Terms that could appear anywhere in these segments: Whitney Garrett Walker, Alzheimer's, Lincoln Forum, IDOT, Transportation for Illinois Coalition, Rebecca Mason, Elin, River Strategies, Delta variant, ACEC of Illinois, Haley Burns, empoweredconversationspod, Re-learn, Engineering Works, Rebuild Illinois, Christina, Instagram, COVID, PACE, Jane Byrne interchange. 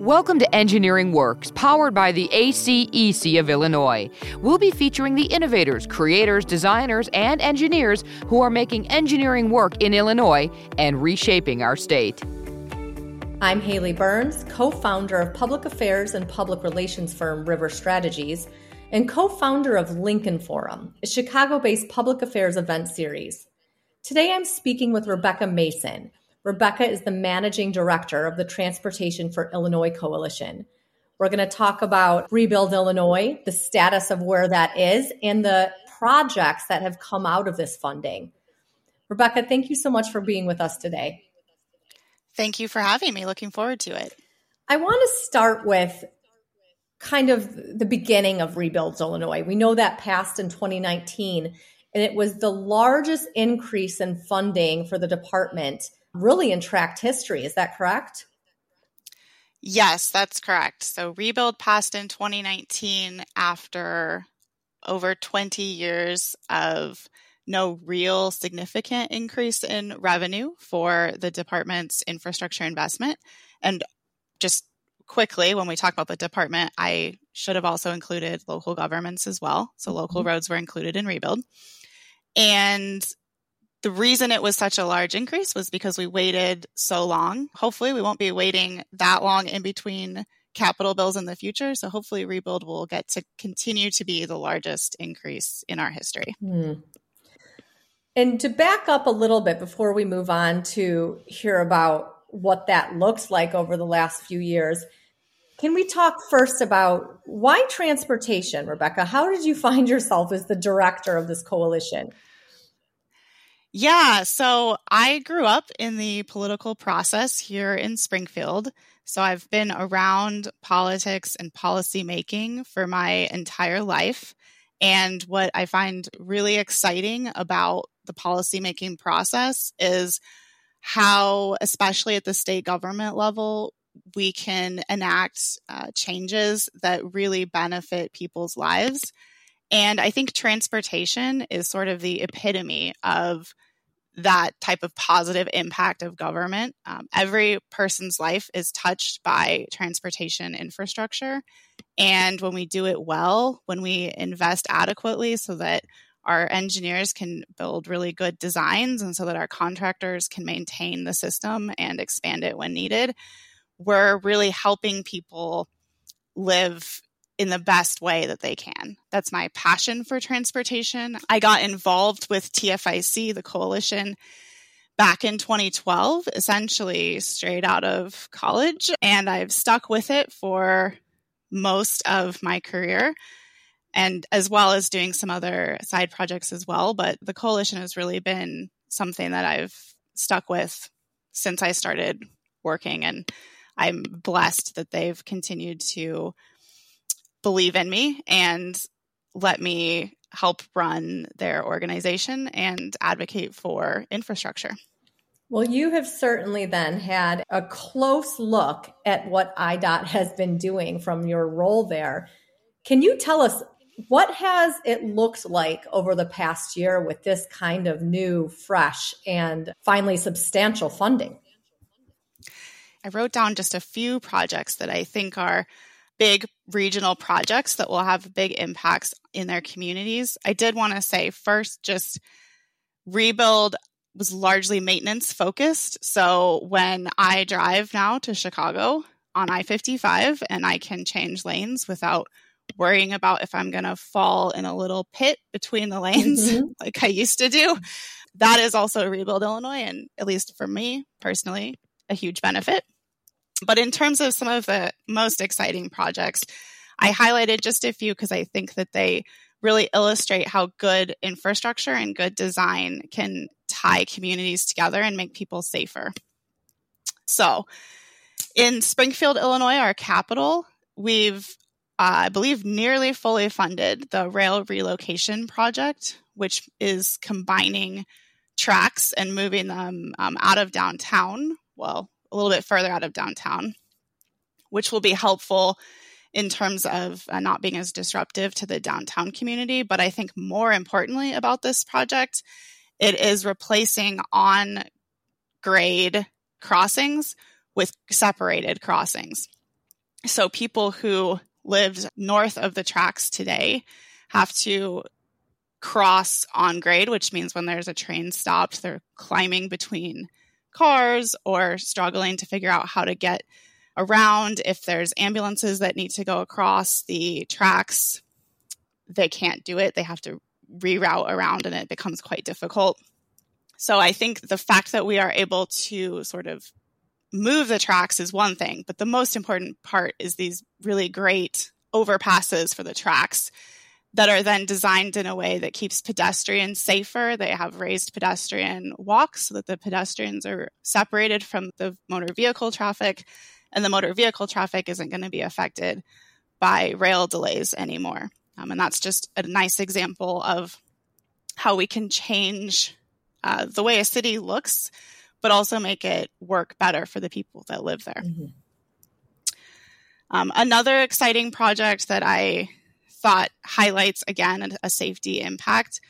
Welcome to Engineering Works, powered by the ACEC of Illinois. We'll be featuring the innovators, creators, designers, and engineers who are making engineering work in Illinois and reshaping our state. I'm Haley Burns, co-founder of public affairs and public relations firm River Strategies and co-founder of Lincoln Forum, a Chicago-based public affairs event series. Today I'm speaking with Rebecca Mason. Rebecca is the managing director of the Transportation for Illinois Coalition. We're going to talk about Rebuild Illinois, the status of where that is, and the projects that have come out of this funding. Rebecca, thank you so much for being with us today. Thank you for having me. Looking forward to it. I want to start with kind of the beginning of Rebuild Illinois. We know that passed in 2019, and it was the largest increase in funding for the department really in tract history. Is that correct? Yes, that's correct. So Rebuild passed in 2019 after over 20 years of no real significant increase in revenue for the department's infrastructure investment. And just quickly, when we talk about the department, I should have also included local governments as well. So local roads were included in Rebuild. And the reason it was such a large increase was because we waited so long. Hopefully, we won't be waiting that long in between capital bills in the future. So hopefully, Rebuild will get to continue to be the largest increase in our history. Mm. And to back up a little bit before we move on to hear about what that looks like over the last few years, can we talk first about why transportation, Rebecca? How did you find yourself as the director of this coalition? Yeah, so I grew up in the political process here in Springfield. So I've been around politics and policymaking for my entire life. And what I find really exciting about the policymaking process is how, especially at the state government level, we can enact changes that really benefit people's lives. And I think transportation is sort of the epitome of that type of positive impact of government. Every person's life is touched by transportation infrastructure. And when we do it well, when we invest adequately so that our engineers can build really good designs and so that our contractors can maintain the system and expand it when needed, we're really helping people live in the best way that they can. That's my passion for transportation. I got involved with TFIC, the coalition, back in 2012, essentially straight out of college. And I've stuck with it for most of my career, and as well as doing some other side projects as well. But the coalition has really been something that I've stuck with since I started working. And I'm blessed that they've continued to believe in me and let me help run their organization and advocate for infrastructure. Well, you have certainly then had a close look at what IDOT has been doing from your role there. Can you tell us what has it looked like over the past year with this kind of new, fresh, and finally substantial funding? I wrote down just a few projects that I think are big regional projects that will have big impacts in their communities. I did want to say first, just Rebuild was largely maintenance focused. So when I drive now to Chicago on I-55 and I can change lanes without worrying about if I'm going to fall in a little pit between the lanes like I used to do, that is also Rebuild Illinois. And at least for me personally, a huge benefit. But in terms of some of the most exciting projects, I highlighted just a few because I think that they really illustrate how good infrastructure and good design can tie communities together and make people safer. So in Springfield, Illinois, our capital, we've, I believe, nearly fully funded the rail relocation project, which is combining tracks and moving them out of downtown. Well, a little bit further out of downtown, which will be helpful in terms of not being as disruptive to the downtown community. But I think more importantly about this project, it is replacing on-grade crossings with separated crossings. So people who lived north of the tracks today have to cross on grade, which means when there's a train stopped, they're climbing between cars or struggling to figure out how to get around. If there's ambulances that need to go across the tracks, they can't do it. They have to reroute around and it becomes quite difficult. So I think the fact that we are able to sort of move the tracks is one thing, but the most important part is these really great overpasses for the tracks that are then designed in a way that keeps pedestrians safer. They have raised pedestrian walks so that the pedestrians are separated from the motor vehicle traffic, and the motor vehicle traffic isn't going to be affected by rail delays anymore. And that's just a nice example of how we can change the way a city looks, but also make it work better for the people that live there. Mm-hmm. Another exciting project that I thought highlights, again, a safety impact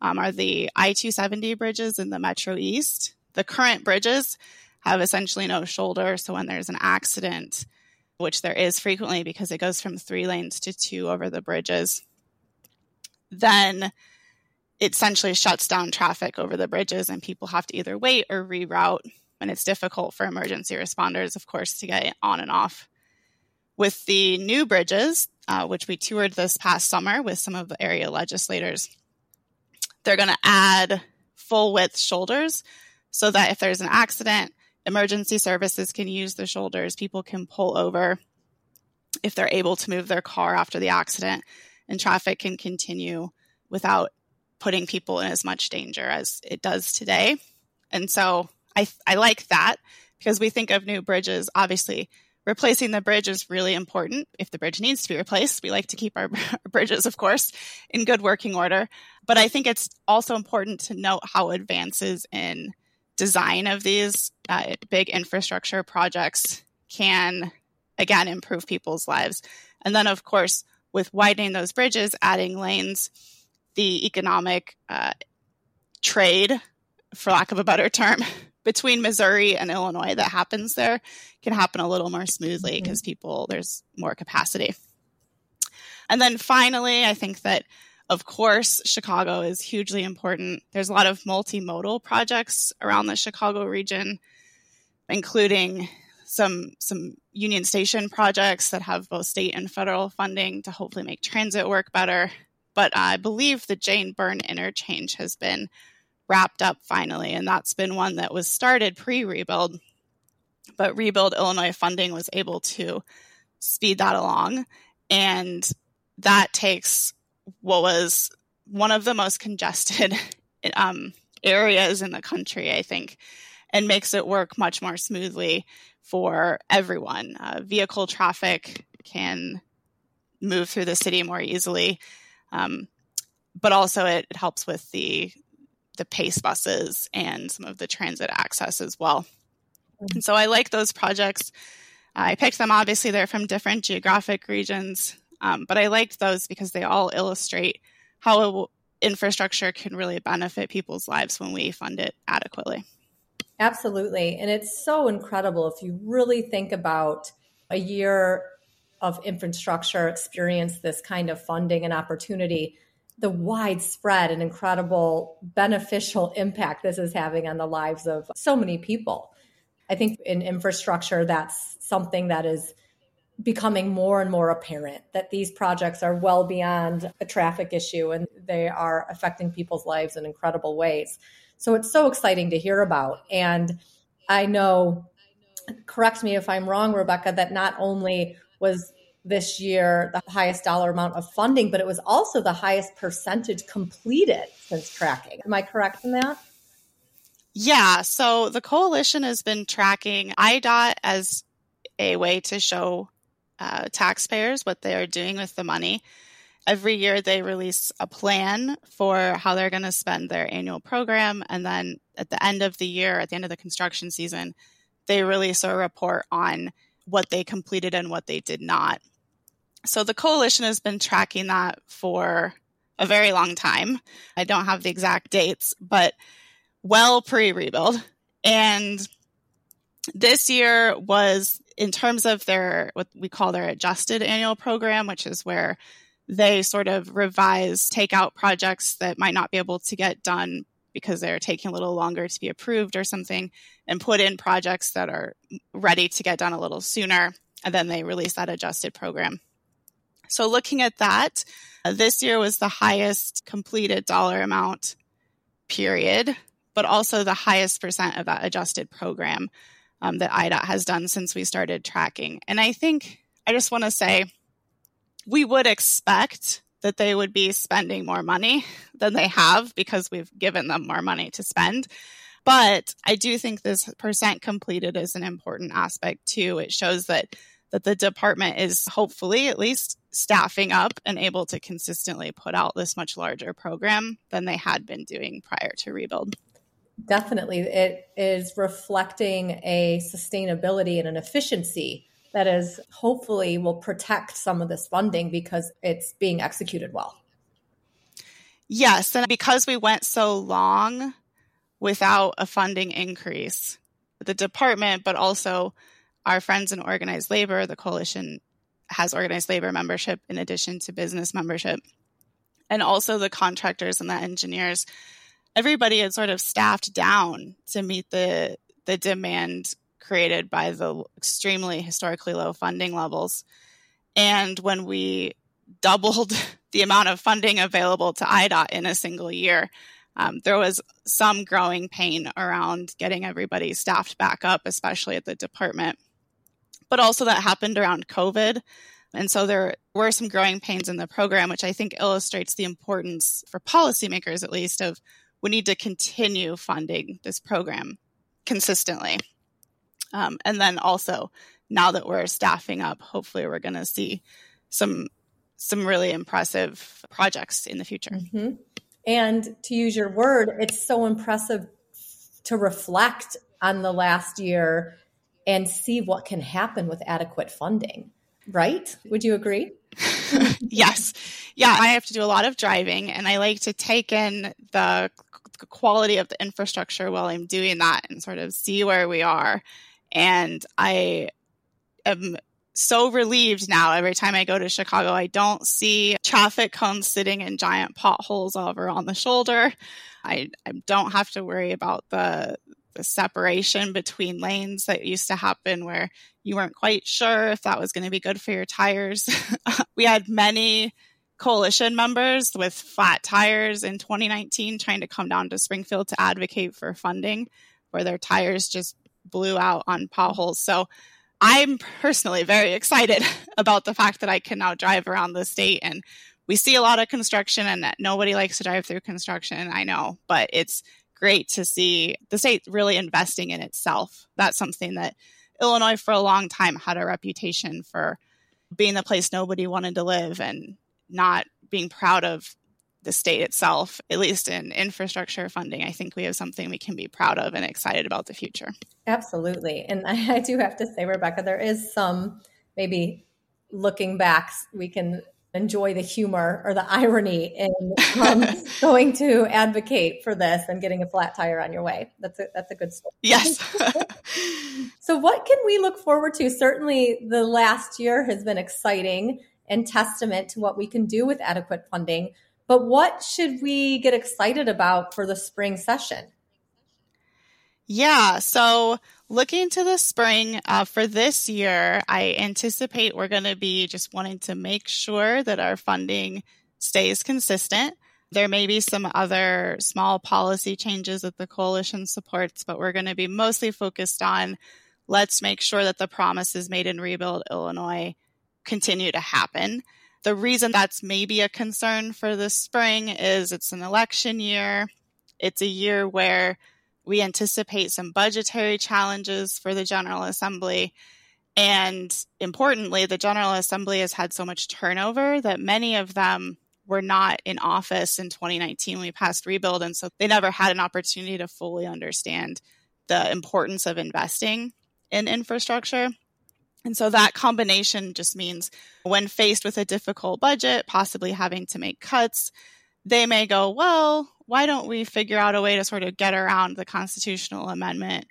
are the I-270 bridges in the Metro East. The current bridges have essentially no shoulder, so when there's an accident, which there is frequently because it goes from 3 lanes to 2 over the bridges, then it essentially shuts down traffic over the bridges and people have to either wait or reroute. And it's difficult for emergency responders, of course, to get on and off. With the new bridges, which we toured this past summer with some of the area legislators, they're going to add full width shoulders so that if there's an accident, emergency services can use the shoulders. People can pull over if they're able to move their car after the accident, and traffic can continue without putting people in as much danger as it does today. And so I like that, because we think of new bridges. Obviously, replacing the bridge is really important. If the bridge needs to be replaced, we like to keep our bridges, of course, in good working order. But I think it's also important to note how advances in design of these big infrastructure projects can, again, improve people's lives. And then, of course, with widening those bridges, adding lanes, the economic trade, for lack of a better term, between Missouri and Illinois that happens there can happen a little more smoothly because there's more capacity. And then finally, I think that, of course, Chicago is hugely important. There's a lot of multimodal projects around the Chicago region, including some Union Station projects that have both state and federal funding to hopefully make transit work better. But I believe the Jane Byrne interchange has been wrapped up finally, and that's been one that was started pre-Rebuild, but Rebuild Illinois funding was able to speed that along, and that takes what was one of the most congested areas in the country, I think, and makes it work much more smoothly for everyone. Vehicle traffic can move through the city more easily, but also it helps with the PACE buses and some of the transit access as well. And so I like those projects. I picked them, obviously, they're from different geographic regions, but I liked those because they all illustrate how infrastructure can really benefit people's lives when we fund it adequately. Absolutely. And it's so incredible if you really think about a year of infrastructure experience, this kind of funding and opportunity, the widespread and incredible beneficial impact this is having on the lives of so many people. I think in infrastructure, that's something that is becoming more and more apparent, that these projects are well beyond a traffic issue and they are affecting people's lives in incredible ways. So it's so exciting to hear about. And I know, correct me if I'm wrong, Rebecca, that not only was this year the highest dollar amount of funding, but it was also the highest percentage completed since tracking. Am I correct in that? Yeah. So the coalition has been tracking IDOT as a way to show taxpayers what they are doing with the money. Every year they release a plan for how they're going to spend their annual program. And then at the end of the year, at the end of the construction season, they release a report on what they completed and what they did not. So the coalition has been tracking that for a very long time. I don't have the exact dates, but well pre-Rebuild. And this year was in terms of their, what we call their adjusted annual program, which is where they sort of revise, take out projects that might not be able to get done because they're taking a little longer to be approved or something, and put in projects that are ready to get done a little sooner. And then they release that adjusted program. So looking at that, this year was the highest completed dollar amount period, but also the highest percent of that adjusted program that IDOT has done since we started tracking. And I think I just want to say we would expect that they would be spending more money than they have because we've given them more money to spend. But I do think this percent completed is an important aspect too. It shows that the department is hopefully at least staffing up and able to consistently put out this much larger program than they had been doing prior to Rebuild. Definitely. It is reflecting a sustainability and an efficiency that is hopefully will protect some of this funding because it's being executed well. Yes. And because we went so long without a funding increase, the department, but also our friends in organized labor, the coalition has organized labor membership in addition to business membership, and also the contractors and the engineers. Everybody had sort of staffed down to meet the demand created by the extremely historically low funding levels. And when we doubled the amount of funding available to IDOT in a single year, there was some growing pain around getting everybody staffed back up, especially at the department. But also that happened around COVID. And so there were some growing pains in the program, which I think illustrates the importance for policymakers, at least, of we need to continue funding this program consistently. And then also, now that we're staffing up, hopefully we're going to see some really impressive projects in the future. Mm-hmm. And to use your word, it's so impressive to reflect on the last year and see what can happen with adequate funding, right? Would you agree? Yes. Yeah, I have to do a lot of driving, and I like to take in the quality of the infrastructure while I'm doing that and sort of see where we are. And I am so relieved now every time I go to Chicago. I don't see traffic cones sitting in giant potholes over on the shoulder. I don't have to worry about the separation between lanes that used to happen where you weren't quite sure if that was going to be good for your tires. We had many coalition members with flat tires in 2019 trying to come down to Springfield to advocate for funding where their tires just blew out on potholes. So I'm personally very excited about the fact that I can now drive around the state, and we see a lot of construction, and nobody likes to drive through construction, I know, but it's great to see the state really investing in itself. That's something that Illinois for a long time had a reputation for being the place nobody wanted to live and not being proud of the state itself, at least in infrastructure funding. I think we have something we can be proud of and excited about the future. Absolutely. And I do have to say, Rebecca, there is some, maybe looking back, we can enjoy the humor or the irony in going to advocate for this and getting a flat tire on your way. That's a good story. Yes. So what can we look forward to? Certainly the last year has been exciting and testament to what we can do with adequate funding. But what should we get excited about for the spring session? Yeah, so looking to the spring for this year, I anticipate we're going to be just wanting to make sure that our funding stays consistent. There may be some other small policy changes that the coalition supports, but we're going to be mostly focused on let's make sure that the promises made in Rebuild Illinois continue to happen. The reason that's maybe a concern for this spring is it's an election year. It's a year where we anticipate some budgetary challenges for the General Assembly. And importantly, the General Assembly has had so much turnover that many of them were not in office in 2019 when we passed Rebuild. And so they never had an opportunity to fully understand the importance of investing in infrastructure. And so that combination just means when faced with a difficult budget, possibly having to make cuts, they may go, well, why don't we figure out a way to sort of get around the constitutional amendment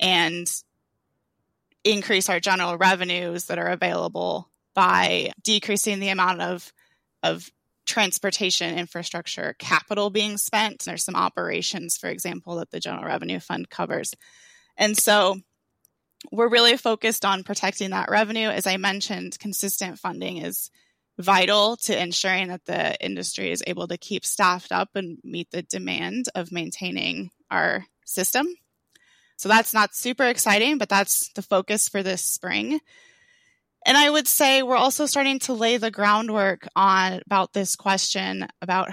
and increase our general revenues that are available by decreasing the amount of transportation infrastructure capital being spent. There's some operations, for example, that the General Revenue Fund covers. And so we're really focused on protecting that revenue. As I mentioned, consistent funding is vital to ensuring that the industry is able to keep staffed up and meet the demand of maintaining our system. So that's not super exciting, but that's the focus for this spring. And I would say we're also starting to lay the groundwork on about this question about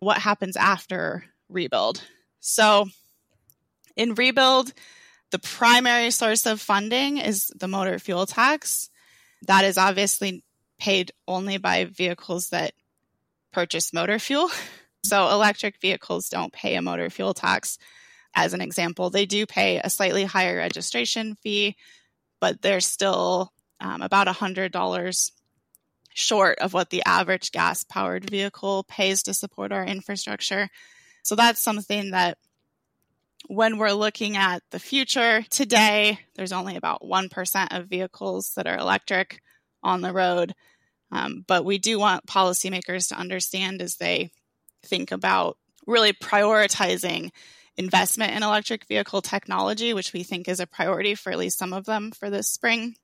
what happens after rebuild. So in rebuild, the primary source of funding is the motor fuel tax. That is obviously paid only by vehicles that purchase motor fuel. So electric vehicles don't pay a motor fuel tax. As an example, they do pay a slightly higher registration fee, but they're still about $100 short of what the average gas-powered vehicle pays to support our infrastructure. So that's something that when we're looking at the future today, there's only about 1% of vehicles that are electric on the road. But we do want policymakers to understand as they think about really prioritizing investment in electric vehicle technology, which we think is a priority for at least some of them for this spring.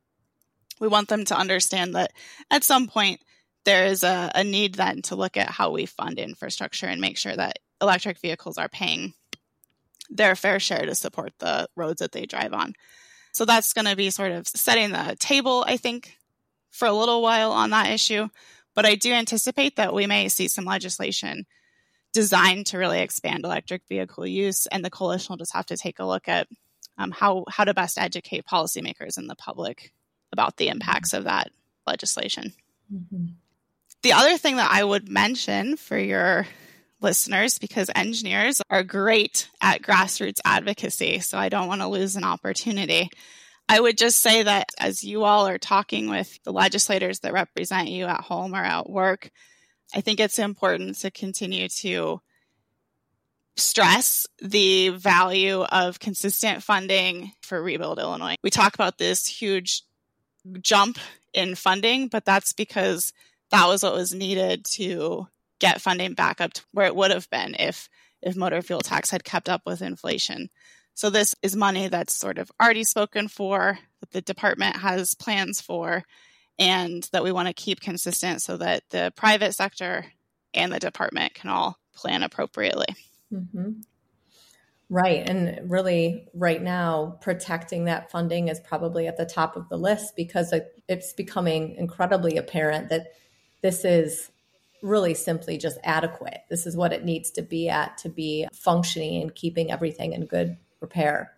We want them to understand that at some point there is a need then to look at how we fund infrastructure and make sure that electric vehicles are paying their fair share to support the roads that they drive on. So that's going to be sort of setting the table, I think, for a little while on that issue. But I do anticipate that we may see some legislation designed to really expand electric vehicle use, and the coalition will just have to take a look at how to best educate policymakers and the public about the impacts of that legislation. Mm-hmm. The other thing that I would mention for your listeners, because engineers are great at grassroots advocacy, so I don't want to lose an opportunity. I would just say that as you all are talking with the legislators that represent you at home or at work, I think it's important to continue to stress the value of consistent funding for Rebuild Illinois. We talk about this huge jump in funding, but that's because that was what was needed to get funding back up to where it would have been if motor fuel tax had kept up with inflation. So this is money that's sort of already spoken for, that the department has plans for, and that we want to keep consistent so that the private sector and the department can all plan appropriately. Mm-hmm. Right. And really right now, protecting that funding is probably at the top of the list because it's becoming incredibly apparent that this is really simply just adequate. This is what it needs to be at to be functioning and keeping everything in good repair.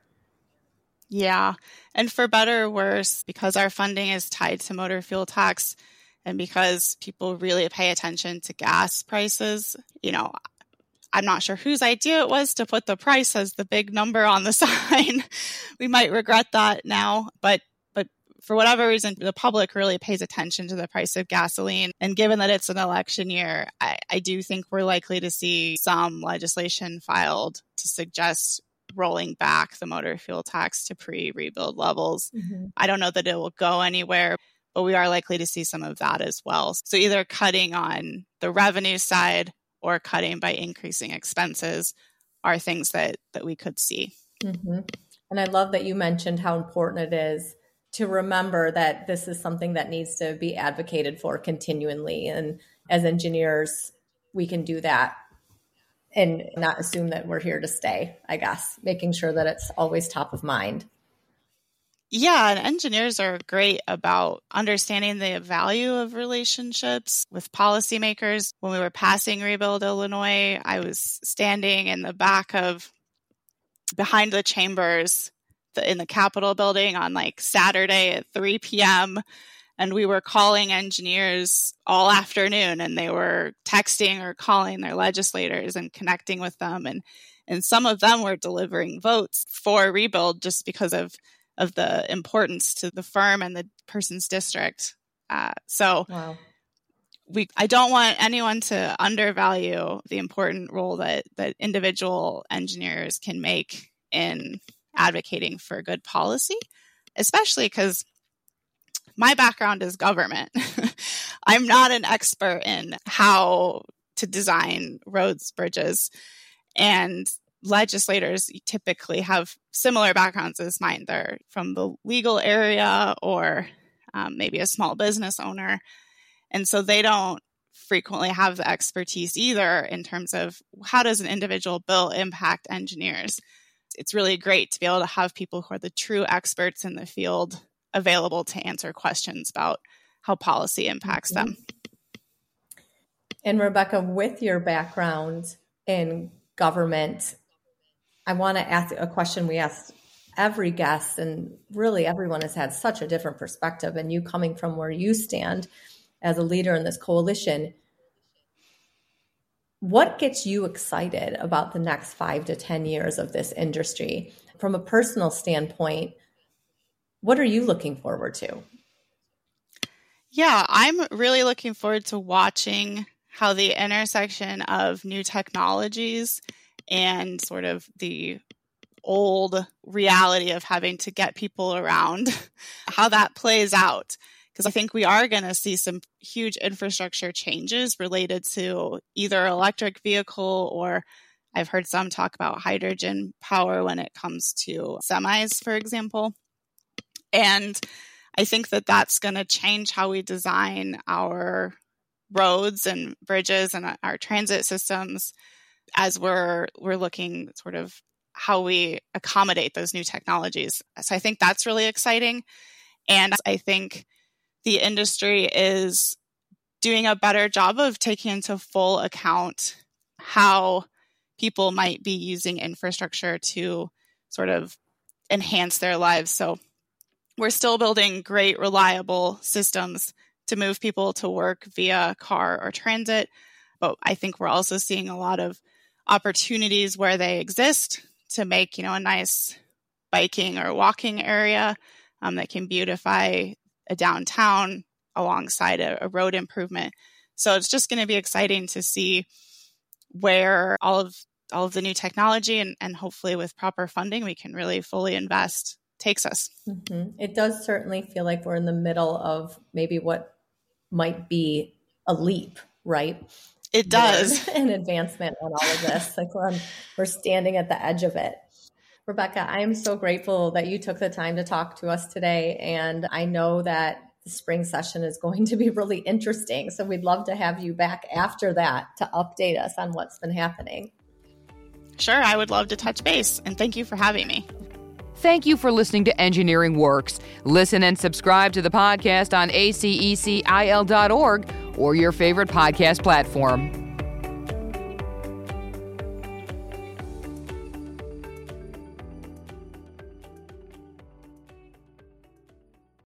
Yeah. And for better or worse, because our funding is tied to motor fuel tax and because people really pay attention to gas prices, I'm not sure whose idea it was to put the price as the big number on the sign. We might regret that now, but for whatever reason, the public really pays attention to the price of gasoline. And given that it's an election year, I do think we're likely to see some legislation filed to suggest rolling back the motor fuel tax to pre-rebuild levels. Mm-hmm. I don't know that it will go anywhere, but we are likely to see some of that as well. So either cutting on the revenue side or cutting by increasing expenses are things that we could see. Mm-hmm. And I love that you mentioned how important it is to remember that this is something that needs to be advocated for continually. And as engineers, we can do that and not assume that we're here to stay, I guess, making sure that it's always top of mind. Yeah, and engineers are great about understanding the value of relationships with policymakers. When we were passing Rebuild Illinois, I was standing in the back of behind the chambers in the Capitol building on Saturday at 3 p.m. And we were calling engineers all afternoon, and they were texting or calling their legislators and connecting with them. And some of them were delivering votes for Rebuild just because of the importance to the firm and the person's district. Wow. I don't want anyone to undervalue the important role that individual engineers can make in advocating for good policy. especially because my background is government. I'm not an expert in how to design roads, bridges, and legislators typically have similar backgrounds as mine. They're from the legal area or maybe a small business owner. And so they don't frequently have the expertise either in terms of how does an individual bill impact engineers. It's really great to be able to have people who are the true experts in the field available to answer questions about how policy impacts them. And Rebecca, with your background in government, I want to ask a question we asked every guest, and really everyone has had such a different perspective. And you coming from where you stand as a leader in this coalition, what gets you excited about the next 5 to 10 years of this industry? From a personal standpoint, what are you looking forward to? Yeah, I'm really looking forward to watching how the intersection of new technologies and sort of the old reality of having to get people around, how that plays out. Because I think we are going to see some huge infrastructure changes related to either electric vehicle, or I've heard some talk about hydrogen power when it comes to semis, for example. And I think that that's going to change how we design our roads and bridges and our transit systems as we're looking sort of how we accommodate those new technologies. So I think that's really exciting. And I think the industry is doing a better job of taking into full account how people might be using infrastructure to sort of enhance their lives. So we're still building great, reliable systems to move people to work via car or transit. But I think we're also seeing a lot of opportunities where they exist to make, a nice biking or walking area that can beautify a downtown alongside a road improvement. So it's just going to be exciting to see where all of the new technology and hopefully with proper funding, we can really fully invest takes us. Mm-hmm. It does certainly feel like we're in the middle of maybe what might be a leap, right? It does. An advancement on all of this. Like we're standing at the edge of it. Rebecca, I am so grateful that you took the time to talk to us today. And I know that the spring session is going to be really interesting. So we'd love to have you back after that to update us on what's been happening. Sure. I would love to touch base. And thank you for having me. Thank you for listening to Engineering Works. Listen and subscribe to the podcast on acecil.org or your favorite podcast platform.